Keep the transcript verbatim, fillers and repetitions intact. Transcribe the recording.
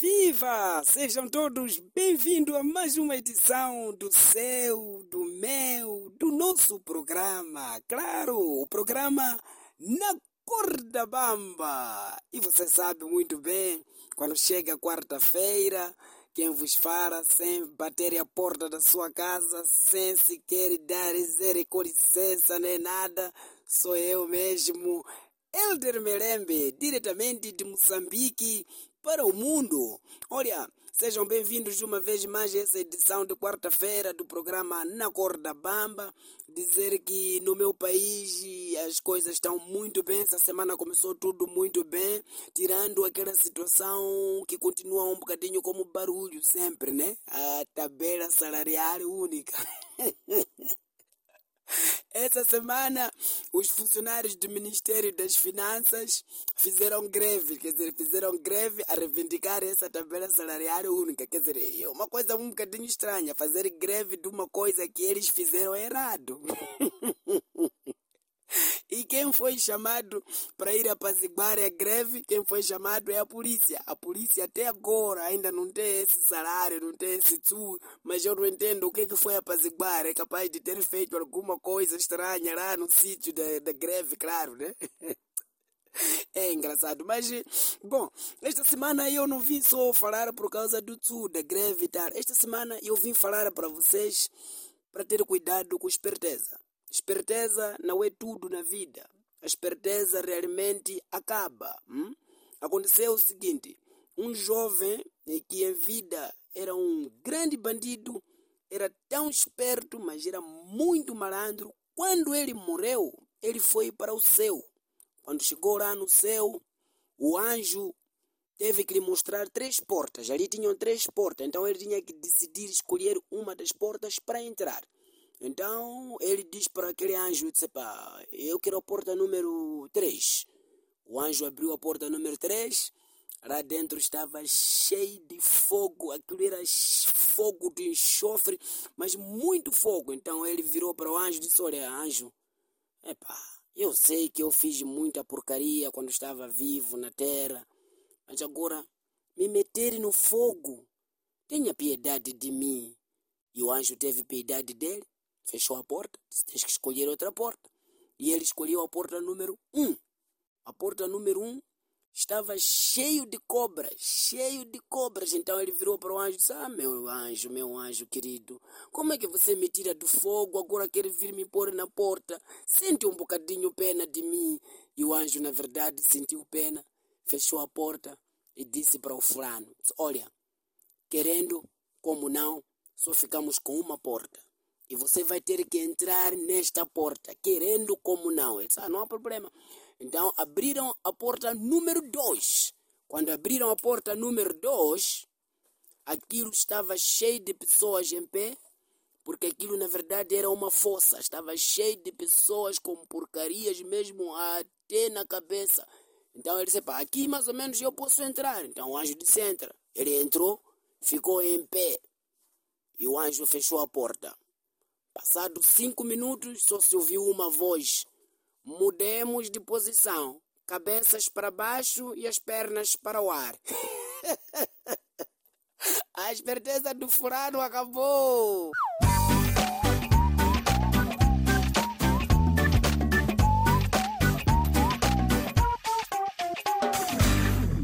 Viva! Sejam todos bem-vindos a mais uma edição do seu, do meu, do nosso programa. Claro, o programa Na Corda Bamba. E você sabe muito bem, quando chega quarta-feira, quem vos fala sem bater a porta da sua casa, sem sequer dar dizer com licença nem nada, sou eu mesmo, Elder Merembe, diretamente de Moçambique, para o mundo. Olha, sejam bem-vindos uma vez mais a essa edição de quarta-feira do programa Na Corda Bamba. Dizer que no meu país as coisas estão muito bem, essa semana começou tudo muito bem, tirando aquela situação que continua um bocadinho como barulho sempre, né? A tabela salarial única. Essa semana, os funcionários do Ministério das Finanças fizeram greve, quer dizer, fizeram greve a reivindicar essa tabela salarial única. Quer dizer, é uma coisa um bocadinho estranha, fazer greve de uma coisa que eles fizeram errado. E quem foi chamado para ir apaziguar a greve, quem foi chamado é a polícia. A polícia até agora ainda não tem esse salário, não tem esse tsu, mas eu não entendo o que, que foi apaziguar. É capaz de ter feito alguma coisa estranha lá no sítio da, da greve, claro, né? É engraçado, mas, bom, esta semana eu não vim só falar por causa do tsu, da greve e tal. Esta semana eu vim falar para vocês para ter cuidado com esperteza. Esperteza não é tudo na vida. A esperteza realmente acaba. Hum? Aconteceu o seguinte. Um jovem que em vida era um grande bandido, era tão esperto, mas era muito malandro. Quando ele morreu, ele foi para o céu. Quando chegou lá no céu, o anjo teve que lhe mostrar três portas. Ali tinham três portas, então ele tinha que decidir escolher uma das portas para entrar. Então, ele diz para aquele anjo, disse, pá, eu quero a porta número três. O anjo abriu a porta número três, lá dentro estava cheio de fogo, aquilo era fogo de enxofre, mas muito fogo. Então, ele virou para o anjo e disse, olha, anjo, epá, eu sei que eu fiz muita porcaria quando estava vivo na terra, mas agora me meterem no fogo, tenha piedade de mim. E o anjo teve piedade dele. Fechou a porta, disse, tens que escolher outra porta. E ele escolheu a porta número um. A porta número um estava cheio de cobras, cheio de cobras. Então ele virou para o anjo e disse, ah, meu anjo, meu anjo querido, como é que você me tira do fogo, agora quer vir me pôr na porta? Sente um bocadinho pena de mim. E o anjo, na verdade, sentiu pena, fechou a porta e disse para o fulano, olha, querendo, como não, só ficamos com uma porta. E você vai ter que entrar nesta porta, querendo como não. Ele disse, ah, não há problema. Então, abriram a porta número dois. Quando abriram a porta número dois, aquilo estava cheio de pessoas em pé, porque aquilo, na verdade, era uma fossa. Estava cheio de pessoas com porcarias mesmo até na cabeça. Então, ele disse, pá, aqui mais ou menos eu posso entrar. Então, o anjo disse, entra. Ele entrou, ficou em pé. E o anjo fechou a porta. Passados cinco minutos, só se ouviu uma voz. Mudemos de posição. Cabeças para baixo e as pernas para o ar. A esperteza do furado acabou.